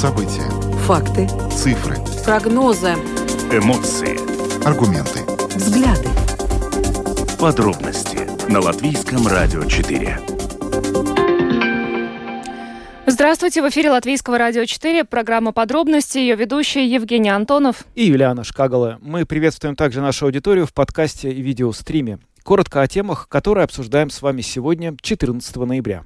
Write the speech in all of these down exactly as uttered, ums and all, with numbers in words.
События. Факты. Цифры. Прогнозы. Эмоции. Аргументы. Взгляды. Подробности на Латвийском радио четыре. Здравствуйте, в эфире Латвийского радио четыре, программа «Подробности», ее ведущие Евгений Антонов и Юлиана Шкагала. Мы приветствуем также нашу аудиторию в подкасте и видеостриме. Коротко о темах, которые обсуждаем с вами сегодня, четырнадцатого ноября.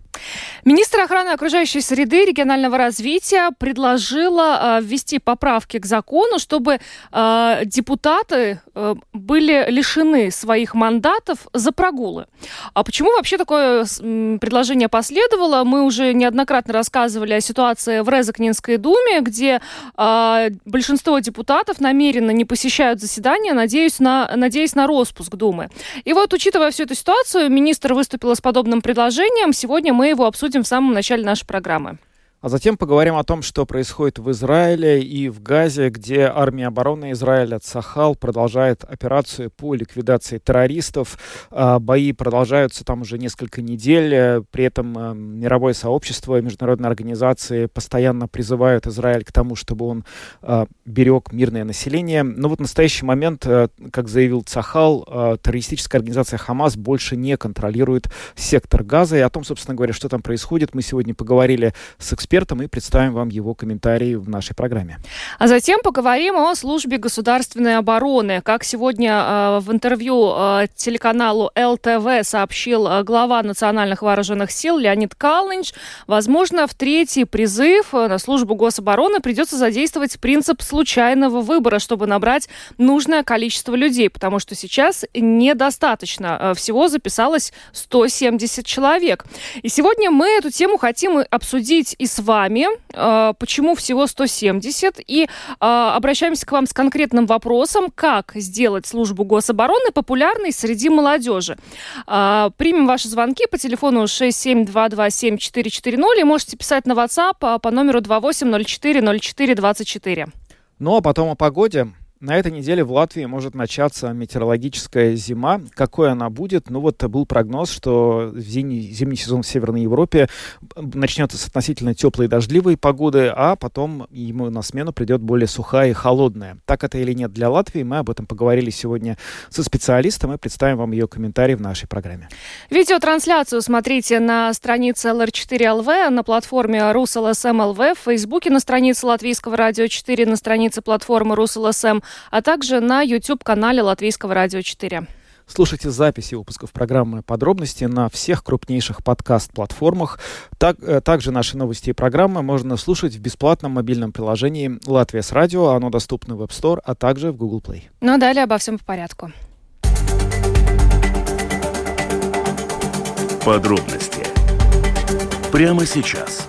Министр охраны окружающей среды и регионального развития предложила э, ввести поправки к закону, чтобы э, депутаты э, были лишены своих мандатов за прогулы. А почему вообще такое э, предложение последовало? Мы уже неоднократно рассказывали о ситуации в Резекненской думе, где э, большинство депутатов намеренно не посещают заседания, надеясь на, надеясь на роспуск думы. И вот, учитывая всю эту ситуацию, министр выступила с подобным предложением. Сегодня мы его обсудим в самом начале нашей программы. А затем поговорим о том, что происходит в Израиле и в Газе, где армия обороны Израиля Цахал продолжает операцию по ликвидации террористов. Бои продолжаются там уже несколько недель. При этом мировое сообщество и международные организации постоянно призывают Израиль к тому, чтобы он берег мирное население. Но вот в настоящий момент, как заявил Цахал, террористическая организация Хамас больше не контролирует сектор Газа. И о том, собственно говоря, что там происходит, мы сегодня поговорили с экспертами. Мы представим вам его комментарии в нашей программе. А затем поговорим о службе государственной обороны. Как сегодня э, в интервью э, телеканалу эл тэ вэ сообщил э, глава национальных вооруженных сил Леонид Калныньш, возможно, в третий призыв на службу гособороны придется задействовать принцип случайного выбора, чтобы набрать нужное количество людей, потому что сейчас недостаточно. Всего записалось сто семьдесят человек. И сегодня мы эту тему хотим обсудить и с вами, почему всего сто семьдесят, и обращаемся к вам с конкретным вопросом, как сделать службу гособороны популярной среди молодежи. Примем ваши звонки по телефону шесть семь два два семь четыре четыре ноль и можете писать на WhatsApp по номеру два восемь ноль четыре ноль четыре двадцать четыре. Ну а потом о погоде. На этой неделе в Латвии может начаться метеорологическая зима. Какой она будет? Ну вот был прогноз, что зимний, зимний сезон в Северной Европе начнется с относительно теплой и дождливой погоды, а потом ему на смену придет более сухая и холодная. Так это или нет для Латвии, мы об этом поговорили сегодня со специалистом и представим вам ее комментарий в нашей программе. Видеотрансляцию смотрите на странице эл эр четыре эл вэ, на платформе RusLSMLV, в Фейсбуке на странице Латвийского радио четыре, на странице платформы RusLSM, а также на YouTube-канале Латвийского радио четыре. Слушайте записи выпусков программы «Подробности» на всех крупнейших подкаст-платформах. Так, также наши новости и программы можно слушать в бесплатном мобильном приложении «Латвия с радио». Оно доступно в App Store, а также в Google Play. Ну а далее обо всем по порядку. Подробности. Прямо сейчас.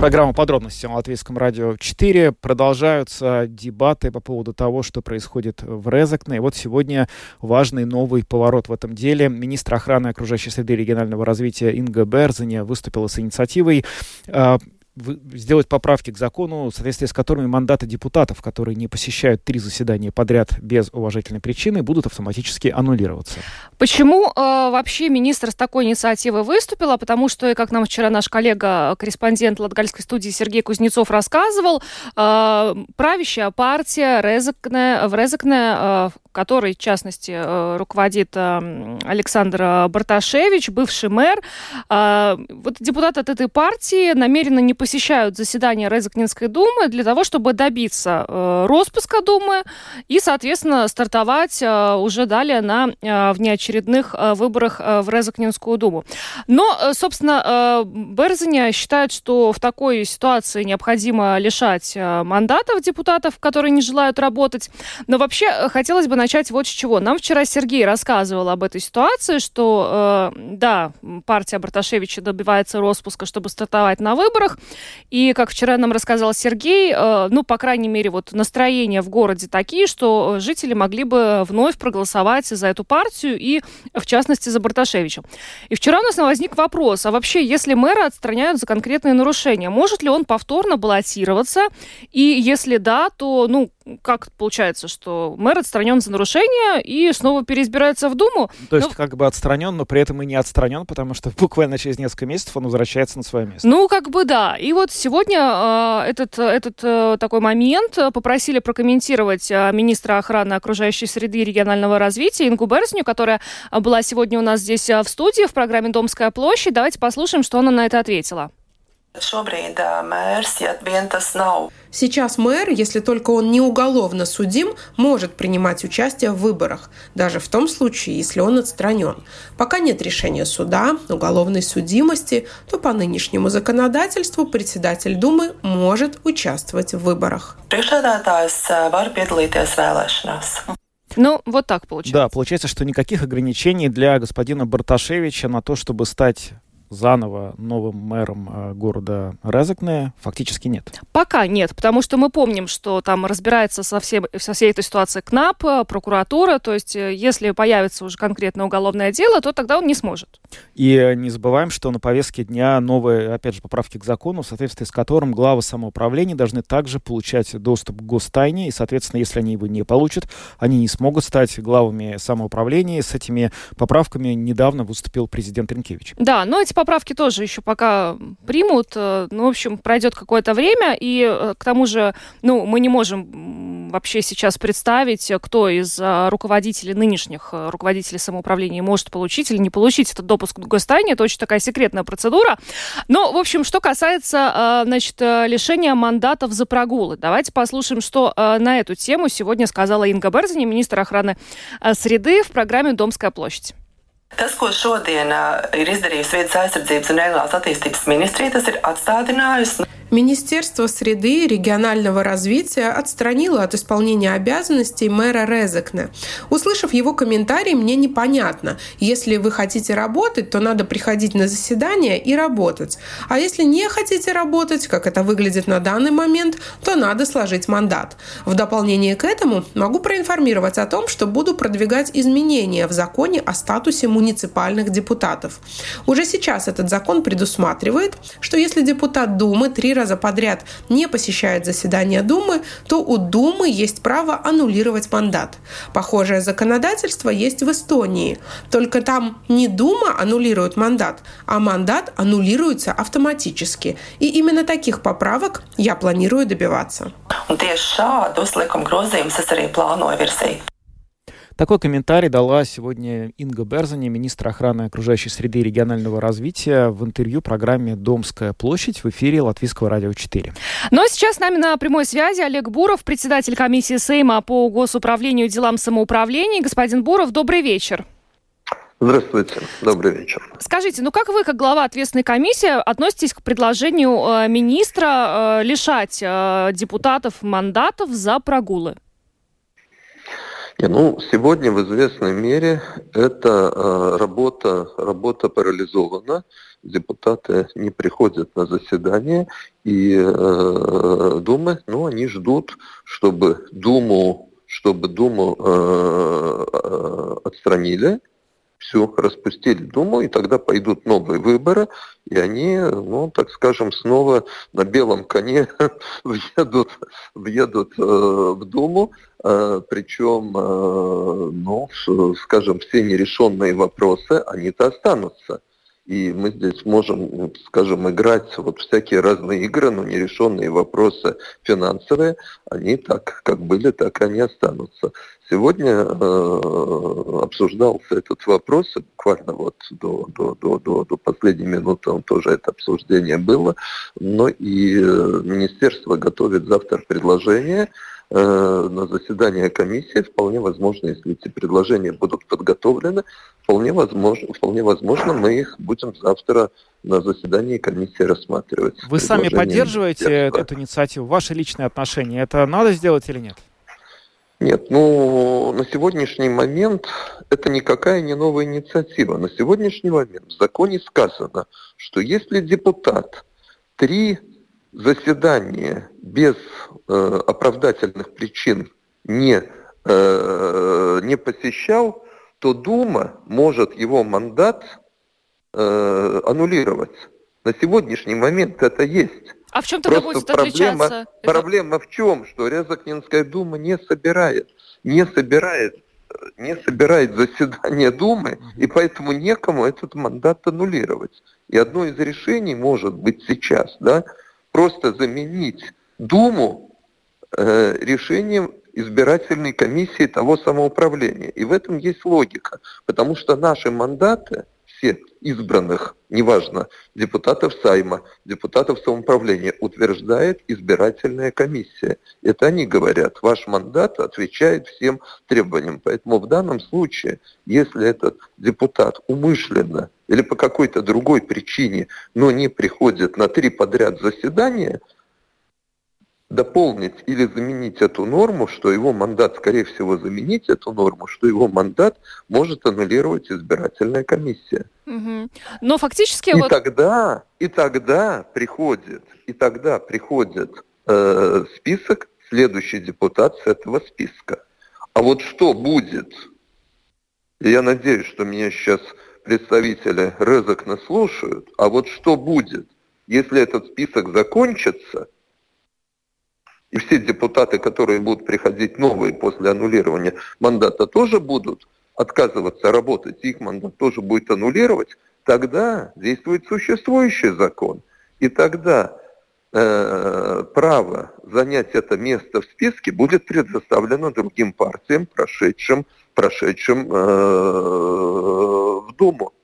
Программа «Подробности» на Латвийском радио четыре. Продолжаются дебаты по поводу того, что происходит в Резекне. И вот сегодня важный новый поворот в этом деле. Министр охраны окружающей среды и регионального развития Инга Берзиня выступила с инициативой э, сделать поправки к закону, в соответствии с которыми мандаты депутатов, которые не посещают три заседания подряд без уважительной причины, будут автоматически аннулироваться. Почему э, вообще министр с такой инициативой выступила? Потому что, как нам вчера наш коллега-корреспондент Латгальской студии Сергей Кузнецов рассказывал, э, правящая партия Резекне, в Резекне, э, которой, в частности, э, руководит э, Александр Барташевич, бывший мэр, э, вот депутаты от этой партии намеренно не посещают заседания Резекненской думы для того, чтобы добиться э, роспуска думы и, соответственно, стартовать э, уже далее на э, внеочередных э, выборах э, в Резекненскую думу. Но, э, собственно, э, Берзиня считает, что в такой ситуации необходимо лишать э, мандатов депутатов, которые не желают работать. Но вообще хотелось бы начать вот с чего. Нам вчера Сергей рассказывал об этой ситуации, что, э, да, партия Барташевича добивается роспуска, чтобы стартовать на выборах. И, как вчера нам рассказал Сергей, э, ну, по крайней мере, вот настроения в городе такие, что жители могли бы вновь проголосовать за эту партию и, в частности, за Барташевича. И вчера у нас возник вопрос, а вообще, если мэра отстраняют за конкретные нарушения, может ли он повторно баллотироваться? И если да, то, ну, как получается, что мэр отстранен за нарушение и снова переизбирается в Думу. То есть но... как бы отстранен, но при этом и не отстранен, потому что буквально через несколько месяцев он возвращается на свое место. Ну, как бы да. И вот сегодня э, этот, этот э, такой момент попросили прокомментировать министра охраны окружающей среды и регионального развития Ингу Берзиню, которая была сегодня у нас здесь в студии в программе «Домская площадь». Давайте послушаем, что она на это ответила. Сейчас мэр, если только он не уголовно судим, может принимать участие в выборах, даже в том случае, если он отстранен. Пока нет решения суда, уголовной судимости, то по нынешнему законодательству председатель Думы может участвовать в выборах. Ну, вот так получается. Да, получается, что никаких ограничений для господина Барташевича на то, чтобы стать... заново новым мэром города Резекне фактически нет. Пока нет, потому что мы помним, что там разбирается со, всем, со всей этой ситуацией КНАП, прокуратура, то есть если появится уже конкретно уголовное дело, то тогда он не сможет. И не забываем, что на повестке дня новые, опять же, поправки к закону, в соответствии с которым главы самоуправления должны также получать доступ к гостайне, и, соответственно, если они его не получат, они не смогут стать главами самоуправления. С этими поправками недавно выступил президент Ренкевич. Да, но эти поправки тоже еще пока примут. Ну, в общем, пройдет какое-то время. И к тому же, ну, мы не можем вообще сейчас представить, кто из руководителей, нынешних руководителей самоуправления может получить или не получить этот допуск к гостайне. Это очень такая секретная процедура. Но, в общем, что касается, значит, лишения мандатов за прогулы. Давайте послушаем, что на эту тему сегодня сказала Инга Берзиня, министр охраны среды, в программе «Домская площадь». Tas, ko šodien ir izdarījusi Vides aizsardzības un reģionālās attīstības ministrija, tas ir atstādinājusi. Министерство среды и регионального развития отстранило от исполнения обязанностей мэра Резекне. Услышав его комментарий, мне непонятно. Если вы хотите работать, то надо приходить на заседание и работать. А если не хотите работать, как это выглядит на данный момент, то надо сложить мандат. В дополнение к этому могу проинформировать о том, что буду продвигать изменения в законе о статусе муниципальных депутатов. Уже сейчас этот закон предусматривает, что если депутат Думы три раза раза подряд не посещает заседания Думы, то у Думы есть право аннулировать мандат. Похожее законодательство есть в Эстонии. Только там не Дума аннулирует мандат, а мандат аннулируется автоматически. И именно таких поправок я планирую добиваться. Такой комментарий дала сегодня Инга Берзиня, министр охраны окружающей среды и регионального развития, в интервью программе «Домская площадь» в эфире Латвийского радио четыре. Ну а сейчас с нами на прямой связи Олег Буров, председатель комиссии Сейма по госуправлению и делам самоуправления. Господин Буров, добрый вечер. Здравствуйте, добрый вечер. Скажите, ну как вы, как глава ответственной комиссии, относитесь к предложению министра лишать депутатов мандатов за прогулы? Ну, сегодня в известной мере эта э, работа, работа парализована, депутаты не приходят на заседание и э, Думы, ну, они ждут, чтобы Думу, чтобы Думу э, э, отстранили, всю, распустили Думу, и тогда пойдут новые выборы, и они, ну, так скажем, снова на белом коне въедут, въедут э, в Думу. Причем, ну, скажем, все нерешенные вопросы, они-то останутся. И мы здесь можем, скажем, играть вот всякие разные игры, но нерешенные вопросы финансовые, они так, как были, так они останутся. Сегодня э, обсуждался этот вопрос, буквально вот до, до, до, до, до последней минуты он тоже это обсуждение было, но и министерство готовит завтра предложение, на заседание комиссии, вполне возможно, если эти предложения будут подготовлены, вполне возможно, вполне возможно, мы их будем завтра на заседании комиссии рассматривать. Вы сами поддерживаете эту инициативу? Ваши личные отношения, это надо сделать или нет? Нет, ну, на сегодняшний момент это никакая не новая инициатива. На сегодняшний момент в законе сказано, что если депутат три заседание без э, оправдательных причин не, э, не посещал, то Дума может его мандат э, аннулировать. На сегодняшний момент это есть. А в чем тогда будет отличаться? Проблема, проблема в чем? Что Резекненская дума не собирает, не собирает, не собирает заседание Думы, и поэтому некому этот мандат аннулировать. И одно из решений может быть сейчас, да, просто заменить Думу э, решением избирательной комиссии того самоуправления. И в этом есть логика, потому что наши мандаты, все избранных, неважно, депутатов Сайма, депутатов самоуправления, утверждает избирательная комиссия. Это они говорят, ваш мандат отвечает всем требованиям. Поэтому в данном случае, если этот депутат умышленно или по какой-то другой причине, но не приходит на три подряд заседания, дополнить или заменить эту норму, что его мандат, скорее всего, заменить эту норму, что его мандат может аннулировать избирательная комиссия. Угу. Но фактически... И, вот... тогда, и тогда приходит, и тогда приходит э, список, следующий депутат с этого списка. А вот что будет? Я надеюсь, что меня сейчас представители Резекне слушают. А вот что будет, если этот список закончится, и все депутаты, которые будут приходить новые после аннулирования мандата, тоже будут отказываться работать, их мандат тоже будет аннулировать, тогда действует существующий закон. И тогда э, право занять это место в списке будет предоставлено другим партиям, прошедшим, прошедшим э, в Думу.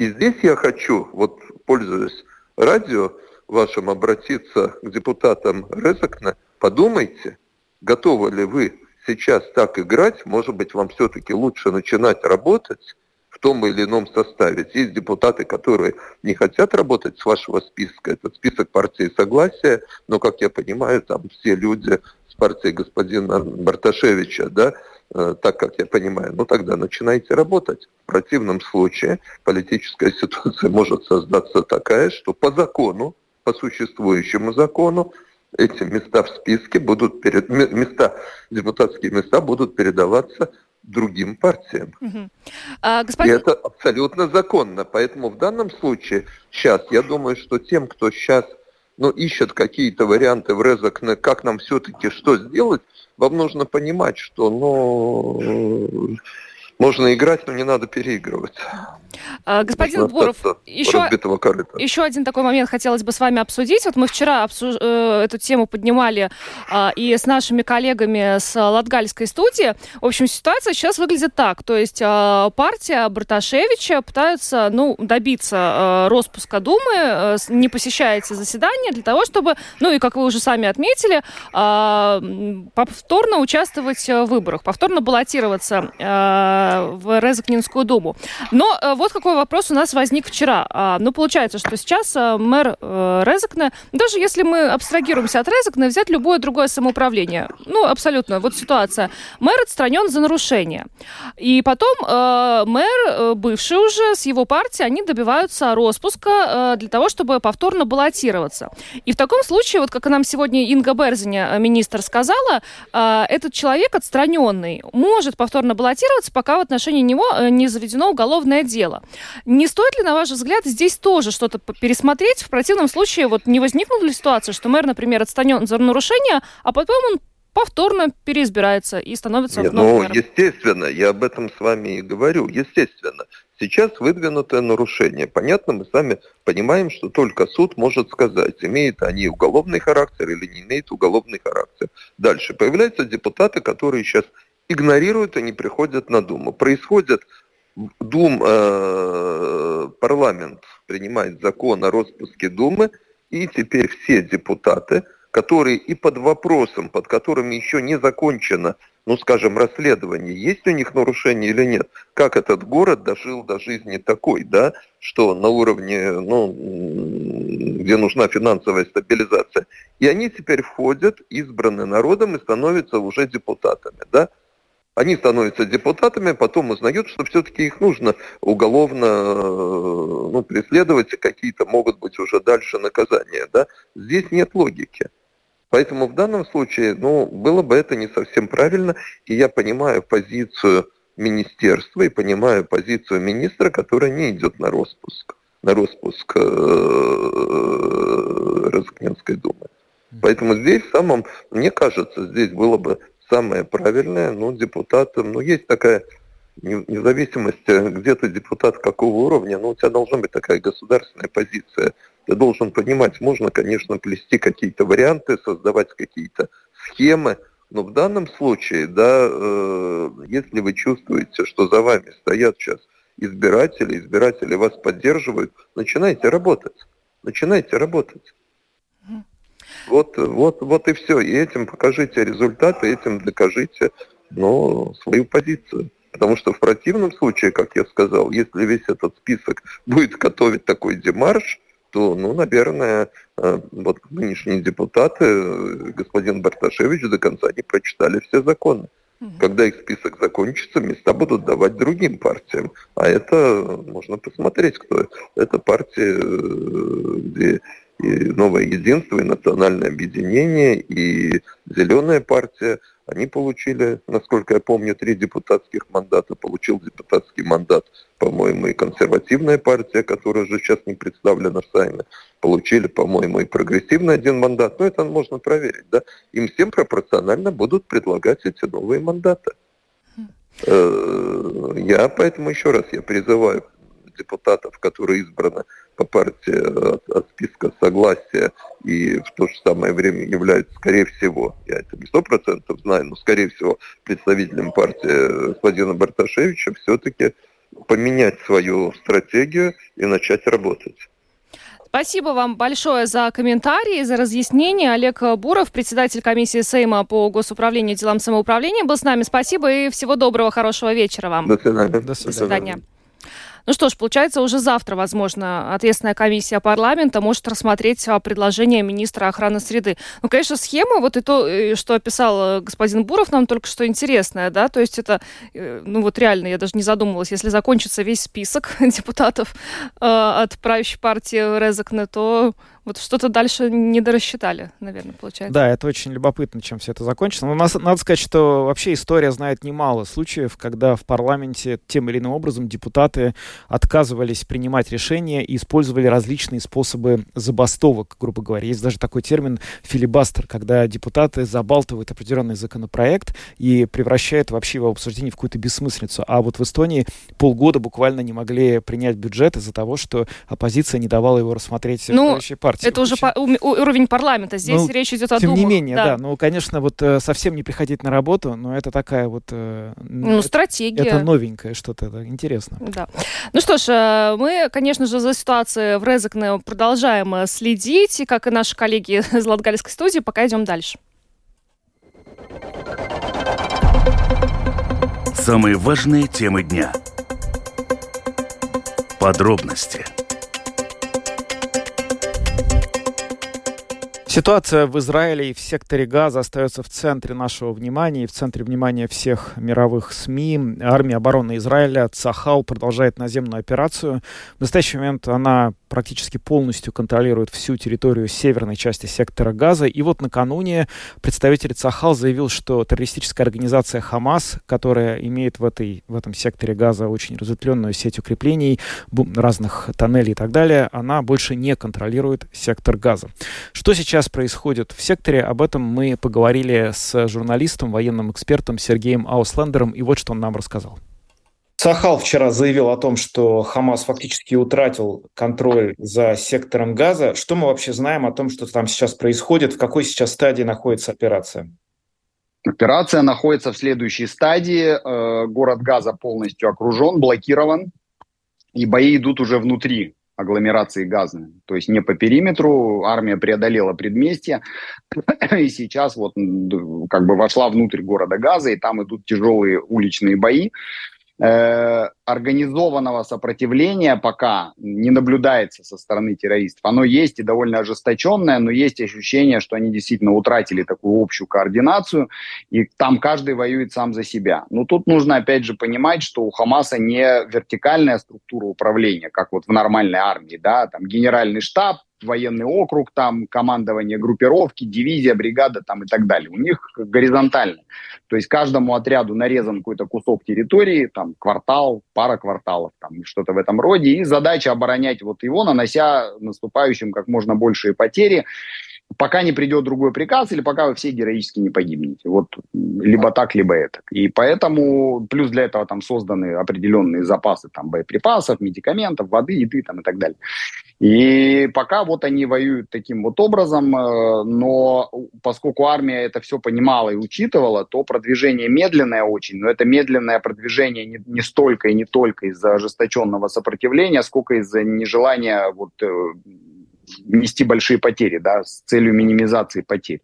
И здесь я хочу, вот пользуясь радио вашим, обратиться к депутатам Резекне. Подумайте, готовы ли вы сейчас так играть, может быть, вам все-таки лучше начинать работать в том или ином составе. Есть депутаты, которые не хотят работать с вашего списка, этот список партии согласия, но, как я понимаю, там все люди с партии господина Барташевича, да, э, так как я понимаю, ну тогда начинайте работать. В противном случае политическая ситуация может создаться такая, что по закону, по существующему закону, эти места в списке будут перед... места, депутатские места будут передаваться другим партиям. Угу. А, господин... И это абсолютно законно. Поэтому в данном случае сейчас, я думаю, что тем, кто сейчас ну, ищет какие-то варианты в Резекне, как нам все-таки что сделать, вам нужно понимать, что ну, можно играть, но не надо переигрывать. Господин Буров, еще, еще один такой момент хотелось бы с вами обсудить. Вот мы вчера обсуж... эту тему поднимали а, и с нашими коллегами с Латгальской студии. В общем, ситуация сейчас выглядит так. То есть а, партия Барташевича пытается ну, добиться а, распуска Думы, а, не посещая эти заседания для того, чтобы, ну и как вы уже сами отметили, а, повторно участвовать в выборах, повторно баллотироваться а, в Резекненскую думу. Но вот какой вопрос у нас возник вчера. Ну, получается, что сейчас мэр Резекне, даже если мы абстрагируемся от Резекне, взять любое другое самоуправление, ну, абсолютно, вот ситуация. Мэр отстранен за нарушение. И потом э, мэр, бывший уже, с его партией, они добиваются распуска э, для того, чтобы повторно баллотироваться. И в таком случае, вот как нам сегодня Инга Берзиня, министр, сказала, э, этот человек отстраненный может повторно баллотироваться, пока в отношении него не заведено уголовное дело. Дело. Не стоит ли, на ваш взгляд, здесь тоже что-то пересмотреть? В противном случае вот не возникнут ли ситуации, что мэр, например, отстранен за нарушение, а потом он повторно переизбирается и становится вновь мэром? Ну, естественно, я об этом с вами и говорю. Естественно, сейчас выдвинутое нарушение. Понятно, мы сами понимаем, что только суд может сказать, имеют они уголовный характер или не имеют уголовный характер. Дальше появляются депутаты, которые сейчас игнорируют и не приходят на Думу. Происходит... Дум, э, парламент принимает закон о распуске Думы, и теперь все депутаты, которые и под вопросом, под которыми еще не закончено, ну, скажем, расследование, есть у них нарушение или нет, как этот город дожил до жизни такой, да, что на уровне, ну, где нужна финансовая стабилизация, и они теперь входят, избраны народом и становятся уже депутатами, да. Они становятся депутатами, потом узнают, что все-таки их нужно уголовно ну, преследовать, и какие-то могут быть уже дальше наказания. Да? Здесь нет логики. Поэтому в данном случае ну, было бы это не совсем правильно. И я понимаю позицию министерства и понимаю позицию министра, которая не идет на распуск, на распуск Резекненской думы. Поэтому здесь самым, мне кажется, здесь было бы самое правильное, ну, депутатам, ну, есть такая независимость, где ты депутат какого уровня, но у тебя должна быть такая государственная позиция. Ты должен понимать, можно, конечно, плести какие-то варианты, создавать какие-то схемы, но в данном случае, да, э, если вы чувствуете, что за вами стоят сейчас избиратели, избиратели вас поддерживают, начинайте работать, начинайте работать. Вот, вот, вот и все. И этим покажите результаты, этим докажите, ну, свою позицию. Потому что в противном случае, как я сказал, если весь этот список будет готовить такой демарш, то, ну, наверное, вот нынешние депутаты, господин Барташевич, до конца не прочитали все законы. Когда их список закончится, места будут давать другим партиям. А это можно посмотреть, кто это партии, где и Новое единство, и Национальное объединение, и Зеленая партия. Они получили, насколько я помню, три депутатских мандата. Получил депутатский мандат, по-моему, и Консервативная партия, которая же сейчас не представлена в Сайме. Получили, по-моему, и Прогрессивный один мандат. Но это можно проверить, да? Им всем пропорционально будут предлагать эти новые мандаты. Я поэтому еще раз я призываю депутатов, которые избраны по партии от, от списка согласия и в то же самое время являются, скорее всего, я это не сто процентов знаю, но, скорее всего, представителям партии господина Барташевича, все-таки поменять свою стратегию и начать работать. Спасибо вам большое за комментарии, за разъяснения. Олег Буров, председатель комиссии Сейма по госуправлению и делам самоуправления, был с нами. Спасибо и всего доброго, хорошего вечера вам. До свидания. До свидания. До свидания. Ну что ж, получается, уже завтра, возможно, ответственная комиссия парламента может рассмотреть предложение министра охраны среды. Ну, конечно, схема, вот и то, что описал господин Буров, нам только что интересная, да, то есть это, ну вот реально, я даже не задумывалась, если закончится весь список депутатов э, от правящей партии Резекне, то вот что-то дальше недорассчитали, наверное, получается. Да, это очень любопытно, чем все это закончится. Но нас, надо сказать, что вообще история знает немало случаев, когда в парламенте тем или иным образом депутаты отказывались принимать решения и использовали различные способы забастовок, грубо говоря. Есть даже такой термин «филибастер», когда депутаты забалтывают определенный законопроект и превращают вообще его обсуждение в какую-то бессмыслицу. А вот в Эстонии полгода буквально не могли принять бюджет из-за того, что оппозиция не давала его рассмотреть правящей партии. Это уже по- уровень парламента. Здесь ну, речь идет о Думе. Тем не менее, да. да. Ну, конечно, вот совсем не приходить на работу, но это такая вот... Ну, это, стратегия. Это новенькое что-то. Это интересно. Да. Ну что ж, мы, конечно же, за ситуацией в Резекне продолжаем следить, как и наши коллеги из Латгальской студии, пока идем дальше. Самые важные темы дня. Подробности. Ситуация в Израиле и в секторе Газа остается в центре нашего внимания и в центре внимания всех мировых СМИ. Армия обороны Израиля Цахал продолжает наземную операцию. В настоящий момент она практически полностью контролирует всю территорию северной части сектора Газа. И вот накануне представитель Цахал заявил, что террористическая организация Хамас, которая имеет в, этой, в этом секторе Газа очень разветвленную сеть укреплений, разных тоннелей и так далее, она больше не контролирует сектор Газа. Что сейчас происходит в секторе, об этом мы поговорили с журналистом, военным экспертом Сергеем Ауслендером, и вот что он нам рассказал. Цахал вчера заявил о том, что Хамас фактически утратил контроль за сектором Газа. Что мы вообще знаем о том, что там сейчас происходит, в какой сейчас стадии находится операция? Операция находится в следующей стадии. Город Газа полностью окружен, блокирован, и бои идут уже внутри агломерации Газы, то есть не по периметру, армия преодолела предместье, и сейчас вот как бы вошла внутрь города Газа, и там идут тяжелые уличные бои. Э-э- организованного сопротивления пока не наблюдается со стороны террористов. Оно есть и довольно ожесточенное, но есть ощущение, что они действительно утратили такую общую координацию, и там каждый воюет сам за себя. Но тут нужно опять же понимать, что у Хамаса не вертикальная структура управления, как вот в нормальной армии, да, там генеральный штаб, военный округ, там командование группировки, дивизия, бригада там, и так далее. У них горизонтально. То есть каждому отряду нарезан какой-то кусок территории, там квартал, пара кварталов, там что-то в этом роде. И задача оборонять вот его, нанося наступающим как можно большие потери, пока не придет другой приказ, или пока вы все героически не погибнете. Вот либо так, либо это. И поэтому, плюс для этого там созданы определенные запасы там, боеприпасов, медикаментов, воды, еды там, и так далее. И пока вот они воюют таким вот образом, но поскольку армия это все понимала и учитывала, то продвижение медленное очень, но это медленное продвижение не, не столько и не только из-за ожесточенного сопротивления, сколько из-за нежелания вот, нести большие потери, да, с целью минимизации потерь.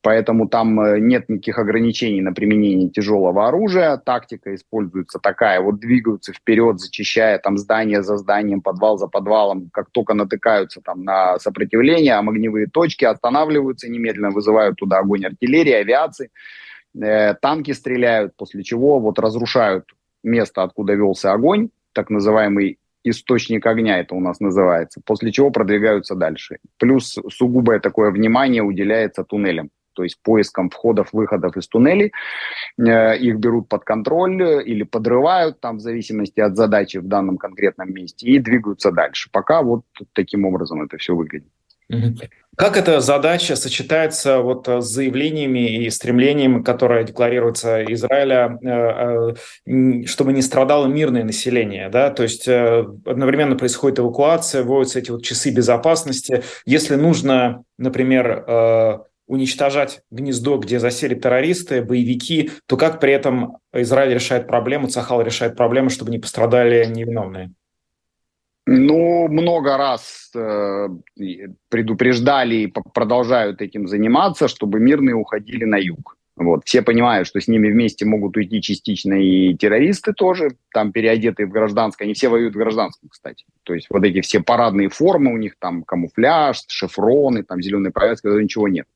Поэтому там нет никаких ограничений на применение тяжелого оружия. Тактика используется такая. Вот двигаются вперед, зачищая там здание за зданием, подвал за подвалом. Как только натыкаются там на сопротивление, а огневые точки останавливаются, немедленно вызывают туда огонь артиллерии, авиации. Э, танки стреляют, после чего вот разрушают место, откуда велся огонь, так называемый источник огня, это у нас называется. После чего продвигаются дальше. Плюс сугубое такое внимание уделяется туннелям. То есть поиском входов, выходов из туннелей. Их берут под контроль или подрывают, там, в зависимости от задачи в данном конкретном месте, и двигаются дальше. Пока вот таким образом это все выглядит. Как эта задача сочетается вот с заявлениями и стремлениями, которые декларируются Израиля, чтобы не страдало мирное население? Да? То есть одновременно происходит эвакуация, вводятся эти вот часы безопасности. Если нужно, например, уничтожать гнездо, где засели террористы, боевики, то как при этом Израиль решает проблему, Цахал решает проблему, чтобы не пострадали невиновные? Ну, много раз э, предупреждали и продолжают этим заниматься, чтобы мирные уходили на юг. Вот. Все понимают, что с ними вместе могут уйти частично и террористы тоже, там переодетые в гражданское. Они все воюют в гражданском, кстати. То есть вот эти все парадные формы у них, там камуфляж, шевроны, там зеленые повязки, ничего нет.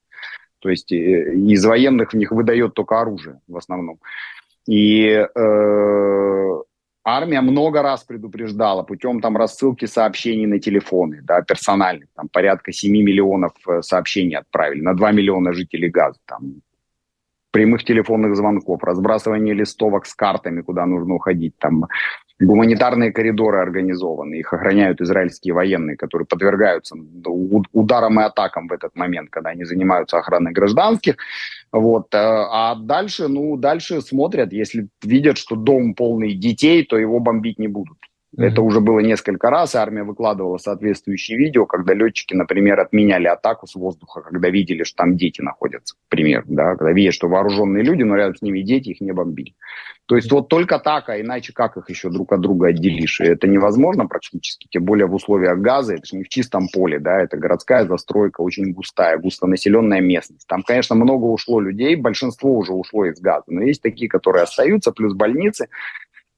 То есть из военных в них выдает только оружие в основном. И... Э, Армия много раз предупреждала путем там рассылки сообщений на телефоны, да, персональных, там порядка семь миллионов сообщений отправили на два миллиона жителей Газы, там прямых телефонных звонков, разбрасывание листовок с картами, куда нужно уходить, там гуманитарные коридоры организованы, их охраняют израильские военные, которые подвергаются ударам и атакам в этот момент, когда они занимаются охраной гражданских. Вот. А дальше, ну, дальше смотрят, если видят, что дом полный детей, то его бомбить не будут. Mm-hmm. Это уже было несколько раз, армия выкладывала соответствующие видео, когда летчики, например, отменяли атаку с воздуха, когда видели, что там дети находятся, к примеру, да, когда видят, что вооруженные люди, но рядом с ними дети, их не бомбили. То есть вот только так, а иначе как их еще друг от друга отделишь? И это невозможно практически, тем более в условиях Газа, это же не в чистом поле, да, это городская застройка, очень густая, густонаселенная местность. Там, конечно, много ушло людей, большинство уже ушло из Газа, но есть такие, которые остаются, плюс больницы,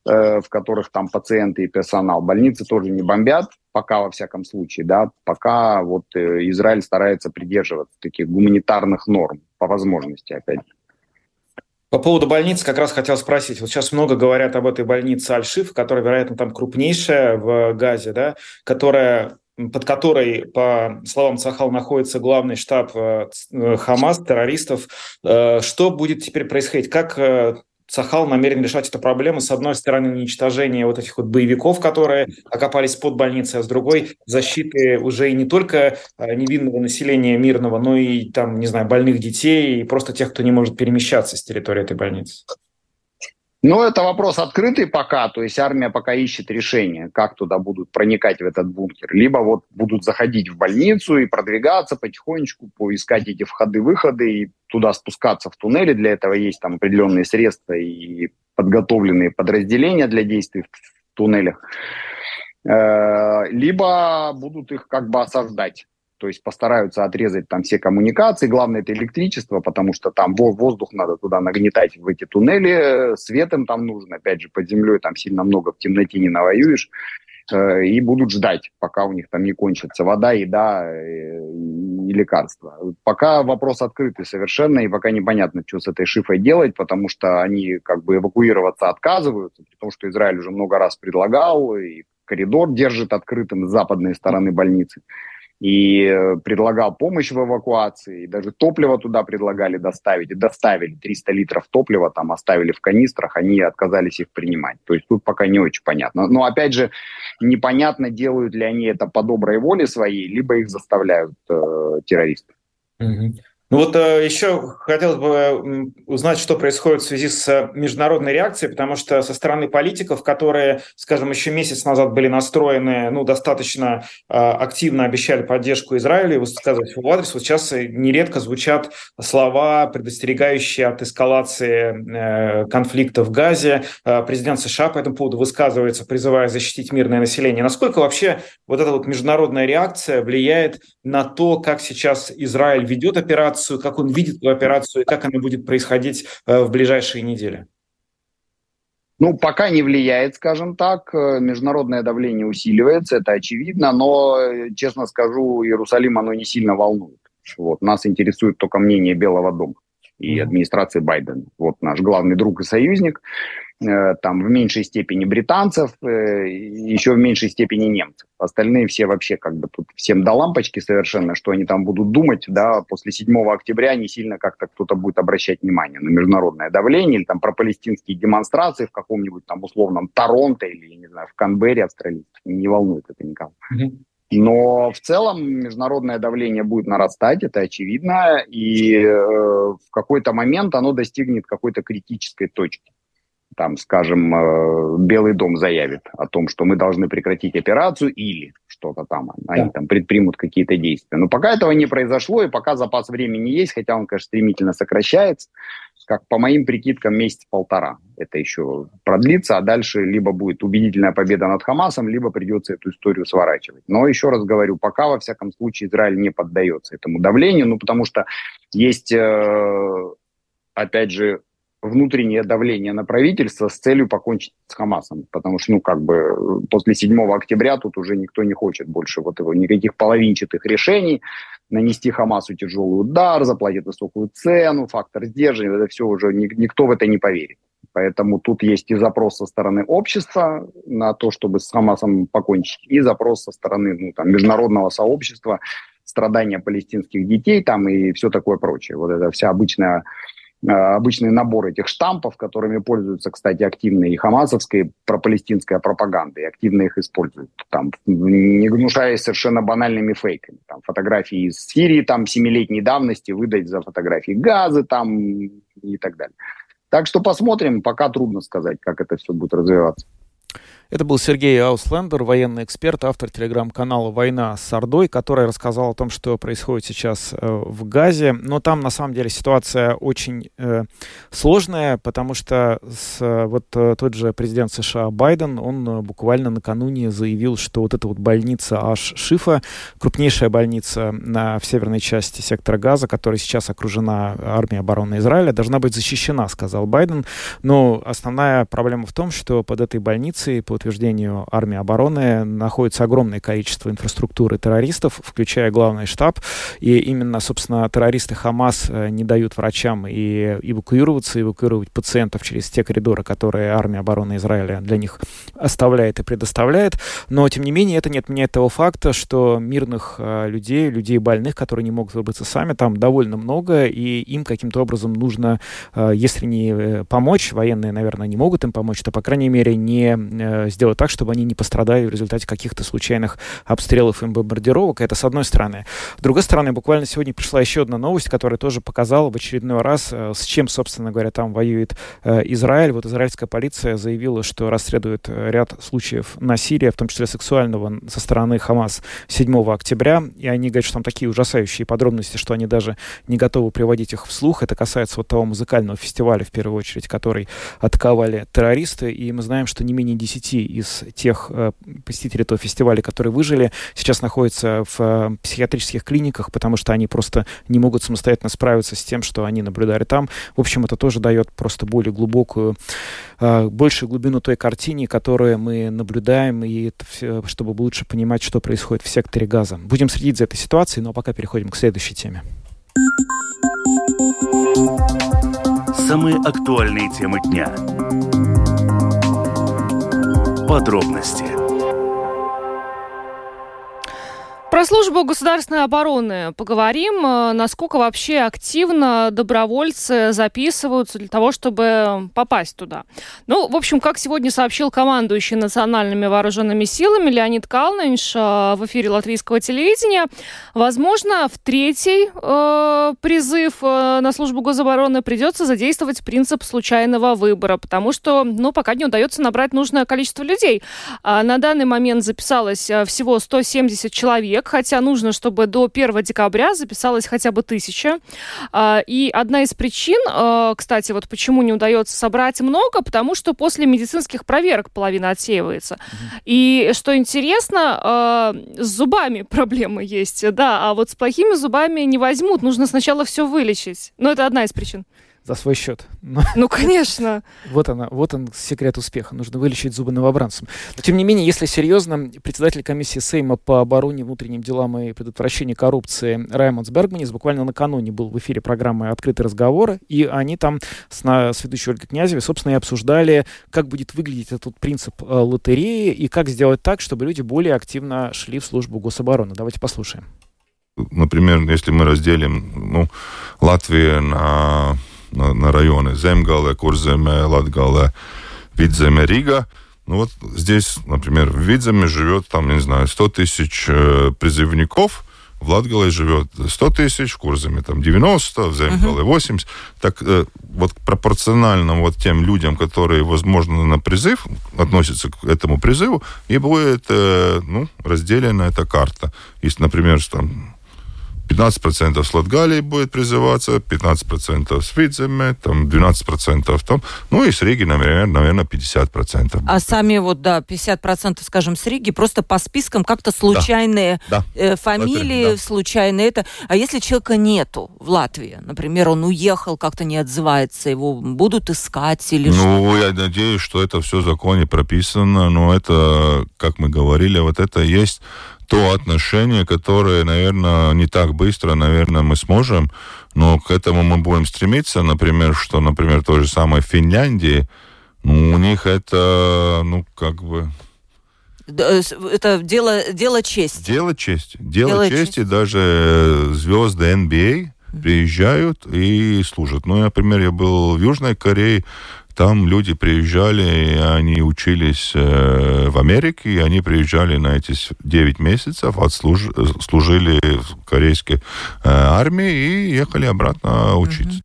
в которых там пациенты и персонал. Больницы тоже не бомбят, пока во всяком случае, да, пока вот Израиль старается придерживаться таких гуманитарных норм по возможности, опять же. По поводу больниц как раз хотел спросить. Вот сейчас много говорят об этой больнице Аль-Шифа, которая, вероятно, там крупнейшая в Газе, да, которая... под которой, по словам Цахал, находится главный штаб Хамас, террористов. Что будет теперь происходить? Как Цахал намерен решать эту проблему? С одной стороны, уничтожение вот этих вот боевиков, которые окопались под больницей, а с другой защиты уже и не только невинного населения мирного, но и там, не знаю, больных детей и просто тех, кто не может перемещаться с территории этой больницы. Ну, это вопрос открытый пока, то есть армия пока ищет решение, как туда будут проникать в этот бункер. Либо вот будут заходить в больницу и продвигаться потихонечку, поискать эти входы-выходы и туда спускаться в туннели. Для этого есть там определенные средства и подготовленные подразделения для действий в туннелях. Либо будут их как бы осаждать. То есть постараются отрезать там все коммуникации. Главное, это электричество, потому что там воздух надо туда нагнетать в эти туннели. Свет им там нужен. Опять же, под землей там сильно много в темноте не навоюешь. И будут ждать, пока у них там не кончится вода, еда и лекарства. Пока вопрос открытый совершенно, и пока непонятно, что с этой Шифой делать, потому что они как бы эвакуироваться отказываются, потому что Израиль уже много раз предлагал, и коридор держит открытым с западной стороны больницы. и предлагал помощь в эвакуации, и даже топливо туда предлагали доставить, и доставили триста литров топлива, там оставили в канистрах, они отказались их принимать. То есть тут пока не очень понятно. Но опять же, непонятно, делают ли они это по доброй воле своей, либо их заставляют э, террористы. Mm-hmm. Ну вот еще хотелось бы узнать, что происходит в связи с международной реакцией, потому что со стороны политиков, которые, скажем, еще месяц назад были настроены, ну, достаточно активно обещали поддержку Израилю и высказывать его адрес, вот сейчас нередко звучат слова, предостерегающие от эскалации конфликта в Газе. Президент США по этому поводу высказывается, призывая защитить мирное население. Насколько вообще вот эта вот международная реакция влияет на то, как сейчас Израиль ведет операцию, как он видит эту операцию и как она будет происходить в ближайшие недели? Ну, пока не влияет, скажем так. Международное давление усиливается, это очевидно, но, честно скажу, Иерусалим оно не сильно волнует. Вот. Нас интересует только мнение Белого дома и администрации Байдена. Вот наш главный друг и союзник. Там в меньшей степени британцев, еще в меньшей степени немцев. Остальные все вообще как бы тут всем до лампочки совершенно, что они там будут думать, да, после седьмого октября не сильно как-то кто-то будет обращать внимание на международное давление или там про палестинские демонстрации в каком-нибудь там условном Торонто или, я не знаю, в Канберре австралийцев. Не волнует это никого. Но в целом международное давление будет нарастать, это очевидно, и э, в какой-то момент оно достигнет какой-то критической точки. Там, скажем, Белый дом заявит о том, что мы должны прекратить операцию или что-то там, они да. там предпримут какие-то действия. Но пока этого не произошло, и пока запас времени есть, хотя он, конечно, стремительно сокращается, как по моим прикидкам, месяц-полтора это еще продлится, а дальше либо будет убедительная победа над Хамасом, либо придется эту историю сворачивать. Но еще раз говорю, пока, во всяком случае, Израиль не поддается этому давлению, ну, потому что есть, опять же, внутреннее давление на правительство с целью покончить с Хамасом, потому что, ну, как бы после седьмого октября тут уже никто не хочет больше вот его, никаких половинчатых решений, нанести Хамасу тяжелый удар, заплатить высокую цену, фактор сдерживания, это все уже, никто в это не поверит. Поэтому тут есть и запрос со стороны общества на то, чтобы с Хамасом покончить, и запрос со стороны, ну, там, международного сообщества, страдания палестинских детей там и все такое прочее. Вот это вся обычная обычный набор этих штампов, которыми пользуются, кстати, активно и хамасовская, и пропалестинская пропаганда, и активно их используют, там, не гнушаясь совершенно банальными фейками. Там, фотографии из Сирии там, семилетней давности выдать за фотографии Газы там, и так далее. Так что посмотрим, пока трудно сказать, как это все будет развиваться. Это был Сергей Ауслендер, военный эксперт, автор телеграм-канала «Война с Ордой», который рассказал о том, что происходит сейчас в Газе. Но там, на самом деле, ситуация очень э, сложная, потому что с, вот тот же президент США Байден, он буквально накануне заявил, что вот эта вот больница Аш-Шифа, крупнейшая больница на, в северной части сектора Газа, которой сейчас окружена армией обороны Израиля, должна быть защищена, сказал Байден. Но основная проблема в том, что под этой больницей, под утверждению армии обороны, находится огромное количество инфраструктуры террористов, включая главный штаб. И именно, собственно, террористы Хамас не дают врачам и эвакуироваться, эвакуировать пациентов через те коридоры, которые армия обороны Израиля для них оставляет и предоставляет. Но, тем не менее, это не отменяет того факта, что мирных людей, людей больных, которые не могут выбраться сами, там довольно много, и им каким-то образом нужно, если не помочь, военные, наверное, не могут им помочь, то, по крайней мере, не сделать так, чтобы они не пострадали в результате каких-то случайных обстрелов и бомбардировок. Это с одной стороны. С другой стороны, буквально сегодня пришла еще одна новость, которая тоже показала в очередной раз, с чем, собственно говоря, там воюет Израиль. Вот израильская полиция заявила, что расследует ряд случаев насилия, в том числе сексуального, со стороны Хамас седьмого октября. И они говорят, что там такие ужасающие подробности, что они даже не готовы приводить их вслух. Это касается вот того музыкального фестиваля, в первую очередь, который атаковали террористы. И мы знаем, что не менее десяти из тех э, посетителей этого фестиваля, которые выжили, сейчас находятся в э, психиатрических клиниках, потому что они просто не могут самостоятельно справиться с тем, что они наблюдали там. В общем, это тоже дает просто более глубокую, э, большую глубину той картине, которую мы наблюдаем, и все, чтобы лучше понимать, что происходит в секторе Газа. Будем следить за этой ситуацией, но пока переходим к следующей теме. Самые актуальные темы дня. Подробности. Про службу государственной обороны поговорим. Насколько вообще активно добровольцы записываются для того, чтобы попасть туда? Ну, в общем, как сегодня сообщил командующий национальными вооруженными силами Леонид Калныньш в эфире латвийского телевидения, возможно, в третий э, призыв на службу гособороны придется задействовать принцип случайного выбора, потому что, ну, пока не удается набрать нужное количество людей. На данный момент записалось всего сто семьдесят человек, хотя нужно, чтобы до первого декабря записалось хотя бы тысяча. И одна из причин, кстати, вот почему не удается собрать много, потому что после медицинских проверок половина отсеивается. Mm-hmm. И, что интересно, с зубами проблемы есть, да, а вот с плохими зубами не возьмут, нужно сначала все вылечить. Но это одна из причин. За свой счет. Ну, конечно. Вот она, вот он секрет успеха. Нужно вылечить зубы новобранцам. Но, тем не менее, если серьезно, председатель комиссии Сейма по обороне, внутренним делам и предотвращению коррупции Раймондс Бергманис буквально накануне был в эфире программы «Открытые разговоры», и они там с, с ведущей Ольгой Князевой, собственно, и обсуждали, как будет выглядеть этот принцип лотереи и как сделать так, чтобы люди более активно шли в службу гособороны. Давайте послушаем. Например, если мы разделим ну, Латвию на... на, на районы Земгале, Курземе, Латгале, Видземе, Рига. Ну вот здесь, например, в Видземе живет, там, не знаю, сто тысяч э, призывников, в Латгале живет сто тысяч, в Курземе там девяносто, в Земгале восемьдесят. Так э, вот пропорционально вот тем людям, которые, возможно, на призыв, относятся к этому призыву, и будет э, ну, разделена эта карта. Если, например, там... пятнадцать процентов с Латгалии будет призываться, пятнадцать процентов с Видземе, там двенадцать процентов там, ну и с Риги, наверное, наверное пятьдесят процентов. А сами вот, да, пятьдесят процентов, скажем, с Риги, просто по спискам как-то случайные да. э, фамилии, да. случайные это. А если человека нету в Латвии, например, он уехал, как-то не отзывается, его будут искать или ну, что? Ну, я надеюсь, что это все в законе прописано, но это, как мы говорили, вот это есть... то отношение, которое, наверное, не так быстро, наверное, мы сможем, но к этому мы будем стремиться, например, что, например, то же самое в Финляндии, ну, у них это, ну, как бы... Это дело, дело чести. Дело чести. Дело, дело чести, чести, даже звезды эн би эй приезжают и служат. Ну, например, я был в Южной Корее, там люди приезжали, они учились э, в Америке, и они приезжали на эти девять месяцев, отслуж... служили в корейской э, армии и ехали обратно учиться. Mm-hmm.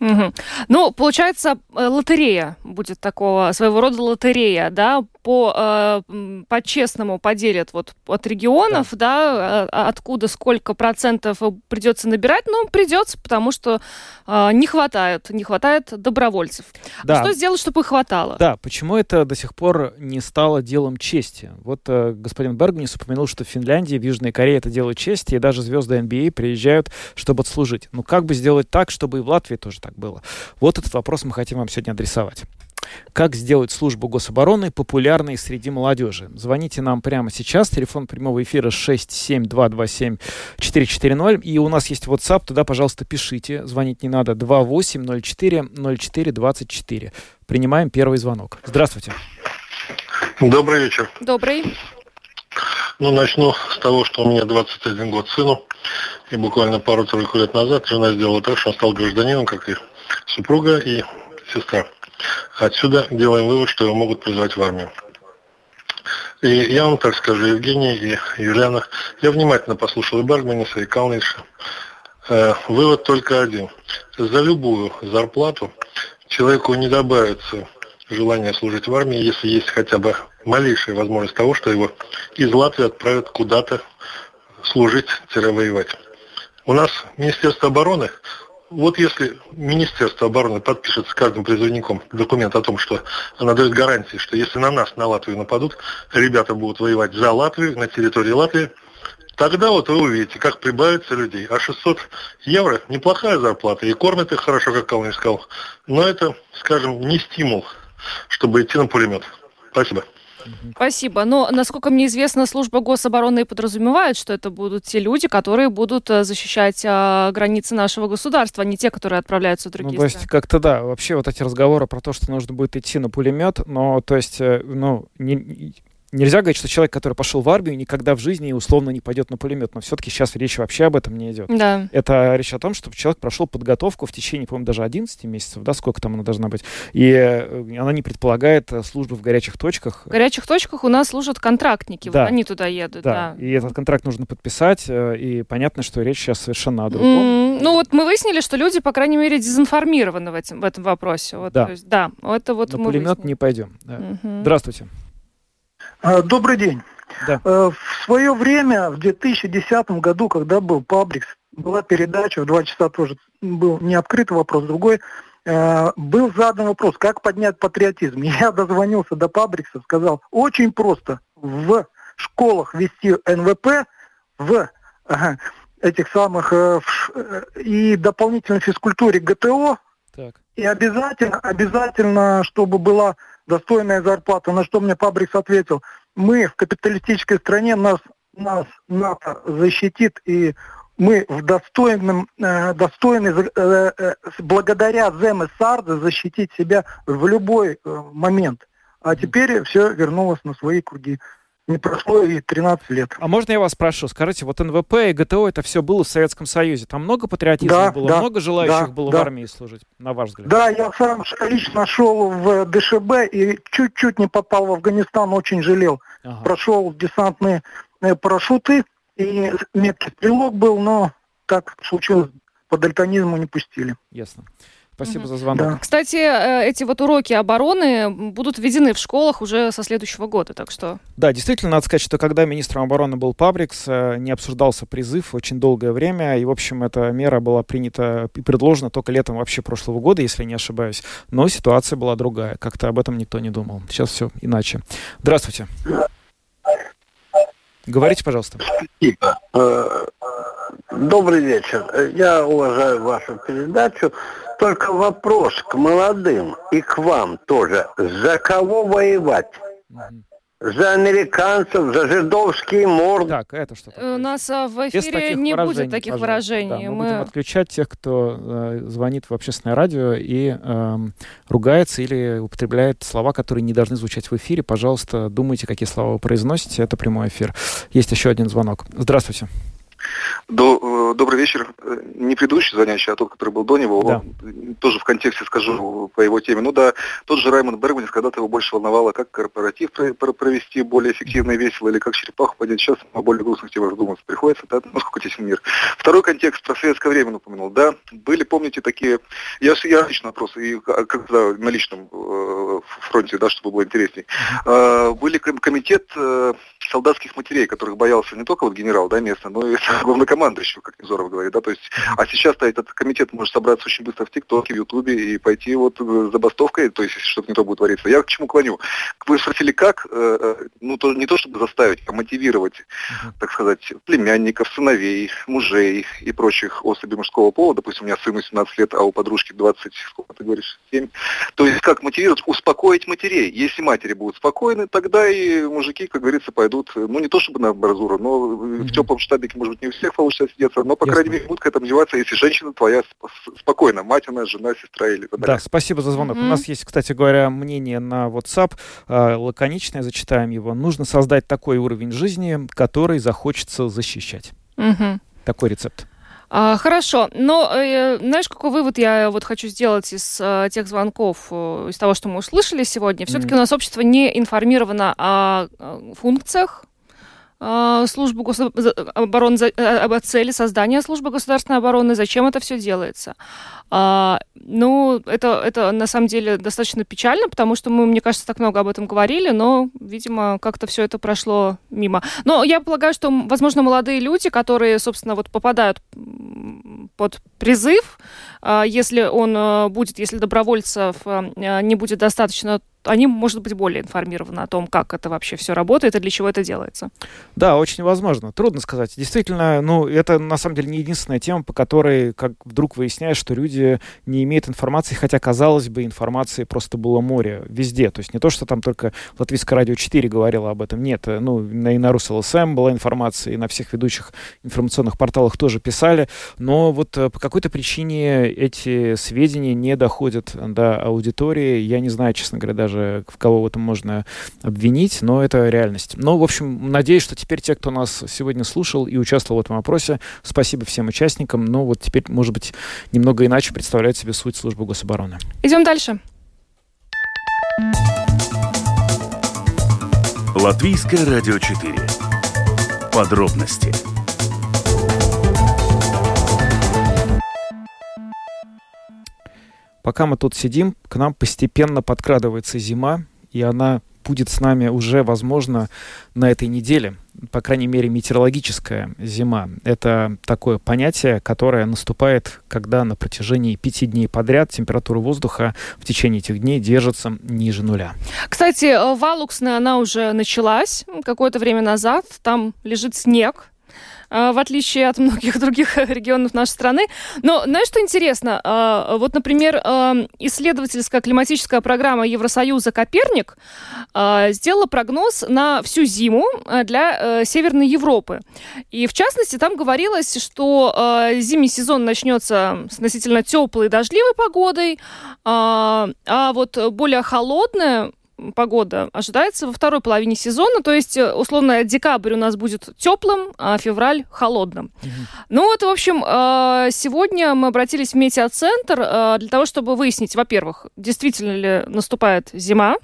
Mm-hmm. Ну, получается, лотерея будет такого, своего рода лотерея, да, по, э, по-честному поделят вот от регионов, да. да, откуда сколько процентов придется набирать, но придется, потому что э, не хватает, не хватает добровольцев. Да. Что сделать, чтобы их хватало? Да, почему это до сих пор не стало делом чести? Вот э, господин Бергманис упомянул, что в Финляндии, в Южной Корее это дело чести, и даже звезды эн би эй приезжают, чтобы отслужить. Ну, как бы сделать так, чтобы и в Латвии тоже так было? Вот этот вопрос мы хотим вам сегодня адресовать. Как сделать службу гособороны популярной среди молодежи? Звоните нам прямо сейчас. Телефон прямого эфира шесть семь два два семь четыре четыре ноль. И у нас есть WhatsApp. Туда, пожалуйста, пишите. Звонить не надо. два восемь ноль четыре ноль четыре двадцать четыре. Принимаем первый звонок. Здравствуйте. Добрый вечер. Добрый. Ну, начну с того, что у меня двадцать один год сыну. И буквально пару-тройку лет назад жена сделала так, что он стал гражданином, как и супруга, и сестра. Отсюда делаем вывод, что его могут призвать в армию. И я вам так скажу, Евгений и Юлиана, я внимательно послушал и Бергманиса, и Калныша. Э, вывод только один. За любую зарплату человеку не добавится желание служить в армии, если есть хотя бы малейшая возможность того, что его из Латвии отправят куда-то служить-воевать. У нас Министерство обороны... Вот если Министерство обороны подпишет с каждым призывником документ о том, что она дает гарантии, что если на нас, на Латвию нападут, ребята будут воевать за Латвию, на территории Латвии, тогда вот вы увидите, как прибавится людей. А шестьсот евро – неплохая зарплата, и кормят их хорошо, как Калныньш сказал. Но это, скажем, не стимул, чтобы идти на пулемет. Спасибо. Спасибо. Но, насколько мне известно, служба гособороны подразумевает, что это будут те люди, которые будут защищать а, границы нашего государства, а не те, которые отправляются в другие ну, страны. То есть, как-то да. Вообще вот эти разговоры про то, что нужно будет идти на пулемет, но, то есть, ну, не... нельзя говорить, что человек, который пошел в армию, никогда в жизни условно не пойдет на пулемет. Но все-таки сейчас речь вообще об этом не идет. Да. Это речь о том, чтобы человек прошел подготовку в течение, по-моему, даже одиннадцати месяцев, да, сколько там она должна быть. И она не предполагает службу в горячих точках. В горячих точках у нас служат контрактники. Да. Вот они туда едут. Да. Да. И этот контракт нужно подписать. И понятно, что речь сейчас совершенно о другом. Mm, ну вот мы выяснили, что люди, по крайней мере, дезинформированы в, этим, в этом вопросе. Вот, да. То есть, да, это вот на мы пулемет выяснили. Не пойдем. Да. Mm-hmm. Здравствуйте. Добрый день. Да. В свое время, в две тысячи десятом году, когда был Пабрикс, была передача, в два часа тоже был не открытый вопрос, другой, был задан вопрос, как поднять патриотизм. Я дозвонился до Пабрикса, сказал, очень просто в школах вести эн вэ пэ, в этих самых, и дополнительной физкультуре гэ тэ о, так. И обязательно, обязательно, чтобы была достойная зарплата. На что мне Пабрикс ответил, мы в капиталистической стране, нас, нас НАТО защитит, и мы в достойном, э, достойны, э, э, благодаря Земе Сарде защитить себя в любой э, момент. А теперь все вернулось на свои круги. Не прошло и тринадцать лет. А можно я вас спрошу? Скажите, вот эн вэ пэ и гэ тэ о, это все было в Советском Союзе. Там много патриотизма да, было? Да, много желающих да, было да. в армии служить, на ваш взгляд? Да, я сам лично шел в дэ ше бэ и чуть-чуть не попал в Афганистан, очень жалел. Ага. Прошел десантные парашюты, и меткий стрелок был, но так случилось, по дальтонизму не пустили. Ясно. Спасибо mm-hmm. за звонок. Да. Кстати, эти вот уроки обороны будут введены в школах уже со следующего года, так что... Да, действительно, надо сказать, что когда министром обороны был Пабрикс, не обсуждался призыв очень долгое время, и, в общем, эта мера была принята и предложена только летом вообще прошлого года, если не ошибаюсь, но ситуация была другая, как-то об этом никто не думал. Сейчас все иначе. Здравствуйте. Говорите, пожалуйста. Спасибо. Добрый вечер. Я уважаю вашу передачу. Только вопрос к молодым и к вам тоже. За кого воевать? Mm-hmm. За американцев, за жидовские морды. Так, это что такое? У нас в эфире не будет таких выражений. Да, мы, мы будем отключать тех, кто э, звонит в общественное радио и э, ругается или употребляет слова, которые не должны звучать в эфире. Пожалуйста, думайте, какие слова вы произносите. Это прямой эфир. Есть еще один звонок. Здравствуйте. Добрый вечер. Не предыдущий звонящий, а тот, который был до него, да. Тоже в контексте скажу по его теме. Ну да, тот же Раймонд Бергманис, когда-то его больше волновало, как корпоратив провести более эффективно и весело, или как черепаху поднять. Сейчас о более грустных темах думаться приходится, да, насколько тесен мир. Второй контекст, про советское время упомянул, да, были, помните, такие, я, я лично опрос, и когда на личном э, фронте, да, чтобы было интересней, э, были комитет э, солдатских матерей, которых боялся не только вот генерал, да, местный, но и главнокомандующего, как Невзоров говорит, да, то есть, а сейчас-то этот комитет может собраться очень быстро в ТикТоке, в Ютубе и пойти вот забастовкой, то есть, если что-то не то будет твориться. Я к чему клоню? Вы спросили, как, ну, то, не то, чтобы заставить, а мотивировать, так сказать, племянников, сыновей, мужей и прочих особей мужского пола, допустим, у меня сыну семнадцать лет, а у подружки двадцать, сколько ты говоришь, семь, то есть, как мотивировать, успокоить матерей. Если матери будут спокойны, тогда и мужики, как говорится, пойдут, ну, не то, чтобы на абразуру, но в теплом штабике, может быть, не у всех получится сидеться, но, по Ясно. Крайней мере, будут к этому деваться, если женщина твоя спокойна, мать она, жена, сестра или так далее. Да, спасибо за звонок. Mm-hmm. У нас есть, кстати говоря, мнение на WhatsApp, лаконичное, зачитаем его. Нужно создать такой уровень жизни, который захочется защищать. Mm-hmm. Такой рецепт. А, хорошо, но э, знаешь, какой вывод я вот хочу сделать из э, тех звонков, э, из того, что мы услышали сегодня? Все-таки mm-hmm. у нас общество не информировано о э, функциях, службу госо... обороны, о цели создания службы государственной обороны, зачем это все делается. А, ну, это, это на самом деле достаточно печально, потому что мы, мне кажется, так много об этом говорили, но, видимо, как-то все это прошло мимо. Но я полагаю, что, возможно, молодые люди, которые, собственно, вот попадают под призыв, если он будет, если добровольцев не будет достаточно, они, может быть, более информированы о том, как это вообще все работает и для чего это делается. Да, очень возможно. Трудно сказать. Действительно, ну, это, на самом деле, не единственная тема, по которой, как вдруг выясняешь, что люди не имеют информации, хотя, казалось бы, информации просто было море везде. То есть не то, что там только Латвийское радио четыре говорило об этом. Нет, ну, и на RusLSM была информация, и на всех ведущих информационных порталах тоже писали. Но вот по какой-то причине эти сведения не доходят до аудитории. Я не знаю, честно говоря, даже даже в кого в этом можно обвинить, но это реальность. Но, в общем, надеюсь, что теперь те, кто нас сегодня слушал и участвовал в этом опросе, спасибо всем участникам, но вот теперь, может быть, немного иначе представляет себе суть службы гособороны. Идем дальше. Латвийское радио четыре. Подробности. Пока мы тут сидим, к нам постепенно подкрадывается зима, и она будет с нами уже, возможно, на этой неделе. По крайней мере, метеорологическая зима. Это такое понятие, которое наступает, когда на протяжении пяти дней подряд температура воздуха в течение этих дней держится ниже нуля. Кстати, в Алуксне она уже началась какое-то время назад. Там лежит снег, в отличие от многих других регионов нашей страны. Но знаешь, что интересно? Вот, например, исследовательская климатическая программа Евросоюза «Коперник» сделала прогноз на всю зиму для Северной Европы. И, в частности, там говорилось, что зимний сезон начнется с относительно теплой и дождливой погодой, а вот более холодная погода ожидается во второй половине сезона, то есть, условно, декабрь у нас будет теплым, а февраль холодным. Mm-hmm. Ну вот, в общем, сегодня мы обратились в метеоцентр для того, чтобы выяснить, во-первых, действительно ли наступает зима,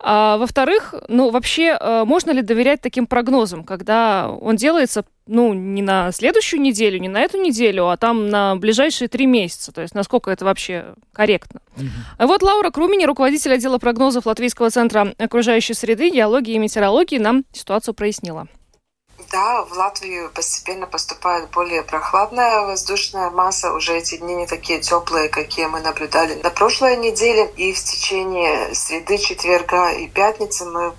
а во-вторых, ну вообще, можно ли доверять таким прогнозам, когда он делается, ну, не на следующую неделю, не на эту неделю, а там на ближайшие три месяца. То есть насколько это вообще корректно. Mm-hmm. Вот Лаура Крумени, руководитель отдела прогнозов Латвийского центра окружающей среды, геологии и метеорологии, нам ситуацию прояснила. Да, в Латвию постепенно поступает более прохладная воздушная масса. Уже эти дни не такие теплые, какие мы наблюдали на прошлой неделе. И в течение среды, четверга и пятницы мы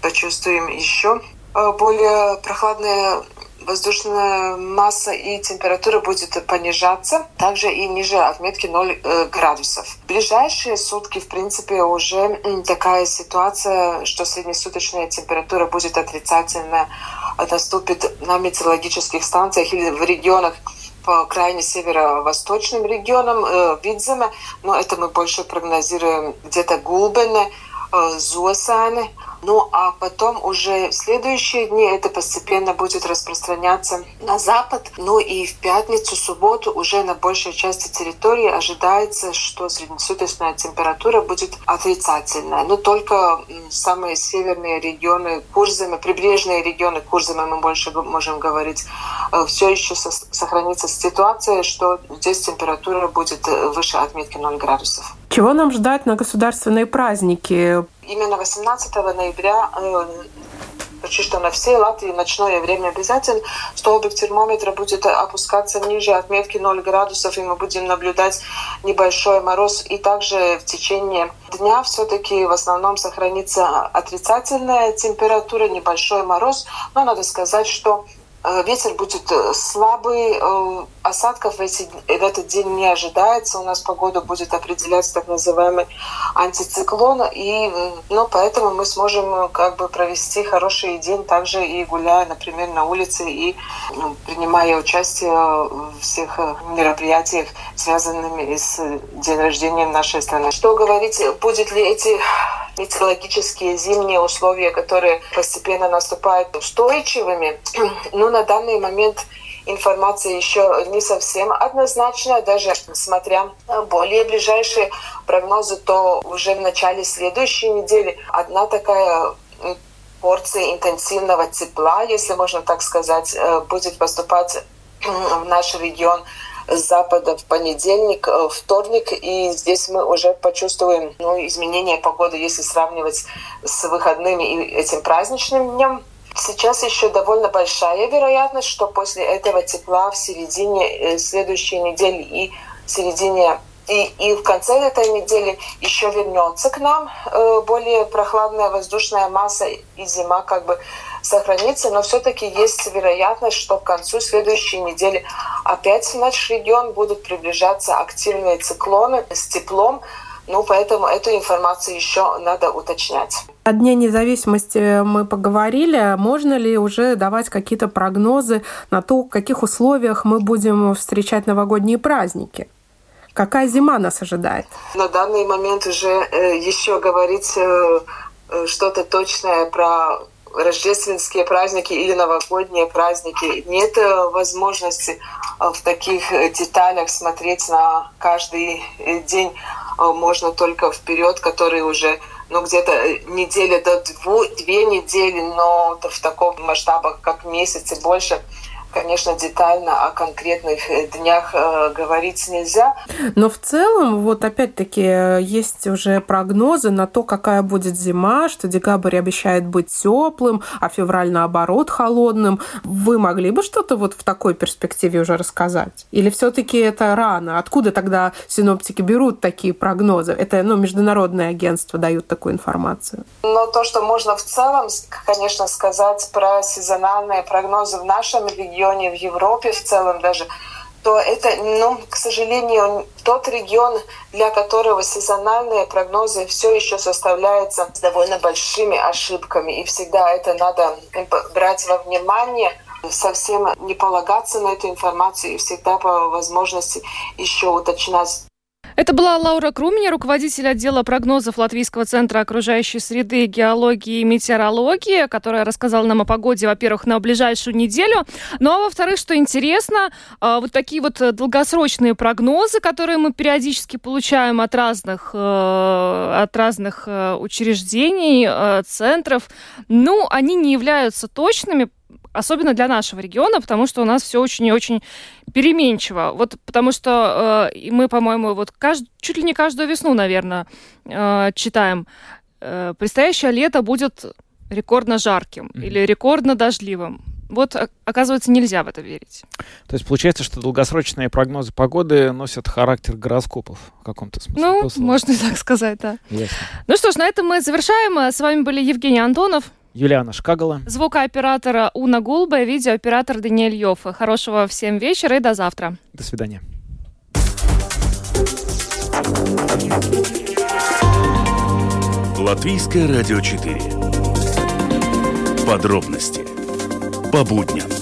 почувствуем еще более прохладные воздушная масса, и температура будет понижаться, также и ниже отметки ноль градусов. В ближайшие сутки, в принципе, уже такая ситуация, что среднесуточная температура будет отрицательная, наступит на метеорологических станциях или в регионах по крайне северо-восточным регионам Видземе, но это мы больше прогнозируем где-то Гулбене, Зосане. Ну а потом уже в следующие дни это постепенно будет распространяться на запад. Ну и в пятницу, субботу уже на большей части территории ожидается, что среднесуточная температура будет отрицательная. Но только самые северные регионы Курземе, прибрежные регионы Курземе, мы больше можем говорить, все еще сохранится ситуация, что здесь температура будет выше отметки ноль градусов. Чего нам ждать на государственные праздники? Именно восемнадцатого ноября э, почти что на всей Латвии ночное время обязательно. Столбик термометра будет опускаться ниже отметки ноль градусов, и мы будем наблюдать небольшой мороз. И также в течение дня все-таки в основном сохранится отрицательная температура, небольшой мороз. Но надо сказать, что ветер будет слабый, осадков в этот день не ожидается. У нас погоду будет определять так называемый антициклон, и, ну, поэтому мы сможем как бы провести хороший день также и гуляя, например, на улице и принимая участие в всех мероприятиях, связанными с днем рождения нашей страны. Что говорить, будет ли эти метеорологические зимние условия, которые постепенно наступают, устойчивыми? Но на данный момент информация еще не совсем однозначная. Даже смотря более ближайшие прогнозы, то уже в начале следующей недели одна такая порция интенсивного тепла, если можно так сказать, будет поступать в наш регион с запада в понедельник, вторник, и здесь мы уже почувствуем, ну, изменение погоды, если сравнивать с выходными и этим праздничным днем. Сейчас еще довольно большая вероятность, что после этого тепла в середине следующей недели и в середине и, и в конце этой недели еще вернется к нам более прохладная воздушная масса, и зима как бы сохранится, но все-таки есть вероятность, что к концу следующей недели опять в наш регион будут приближаться активные циклоны с теплом. Ну, поэтому эту информацию еще надо уточнять. О Дне независимости мы поговорили. Можно ли уже давать какие-то прогнозы на то, в каких условиях мы будем встречать новогодние праздники? Какая зима нас ожидает? На данный момент уже э, еще говорить э, что-то точное про рождественские праздники или новогодние праздники. Нет э, возможности э, в таких деталях смотреть на каждый день. Э, можно только вперед, который уже ну, где-то неделя до дву, две недели, но в таком масштабах, как месяц и больше, конечно, детально о конкретных днях э, говорить нельзя. Но в целом, вот опять-таки, есть уже прогнозы на то, какая будет зима, что декабрь обещает быть теплым, а февраль, наоборот, холодным. Вы могли бы что-то вот в такой перспективе уже рассказать? Или все-таки это рано? Откуда тогда синоптики берут такие прогнозы? Это, ну, международные агентства дают такую информацию. Но то, что можно в целом, конечно, сказать про сезональные прогнозы в нашем регионе, в Европе в целом даже, то это, ну, к сожалению, тот регион, для которого сезональные прогнозы все еще составляются с довольно большими ошибками. И всегда это надо брать во внимание, совсем не полагаться на эту информацию и всегда по возможности еще уточнять. Это была Лаура Крумени, руководитель отдела прогнозов Латвийского центра окружающей среды, геологии и метеорологии, которая рассказала нам о погоде, во-первых, на ближайшую неделю, ну а во-вторых, что интересно, вот такие вот долгосрочные прогнозы, которые мы периодически получаем от разных, от разных учреждений, центров, ну, они не являются точными, особенно для нашего региона, потому что у нас все очень и очень переменчиво. Вот потому что э, мы, по-моему, вот кажд... чуть ли не каждую весну, наверное, э, читаем. Э, предстоящее лето будет рекордно жарким mm-hmm. или рекордно дождливым. Вот, оказывается, нельзя в это верить. То есть получается, что долгосрочные прогнозы погоды носят характер гороскопов в каком-то смысле. Ну, пословно. Можно и так сказать, да. Ясно. Ну что ж, на этом мы завершаем. С вами были Евгений Антонов, Юлиана Шкагала, звукооператора Уна Гулба, видеооператор Даниэль Йоффе. Хорошего всем вечера и до завтра. До свидания. Латвийское радио четыре. Подробности по будням.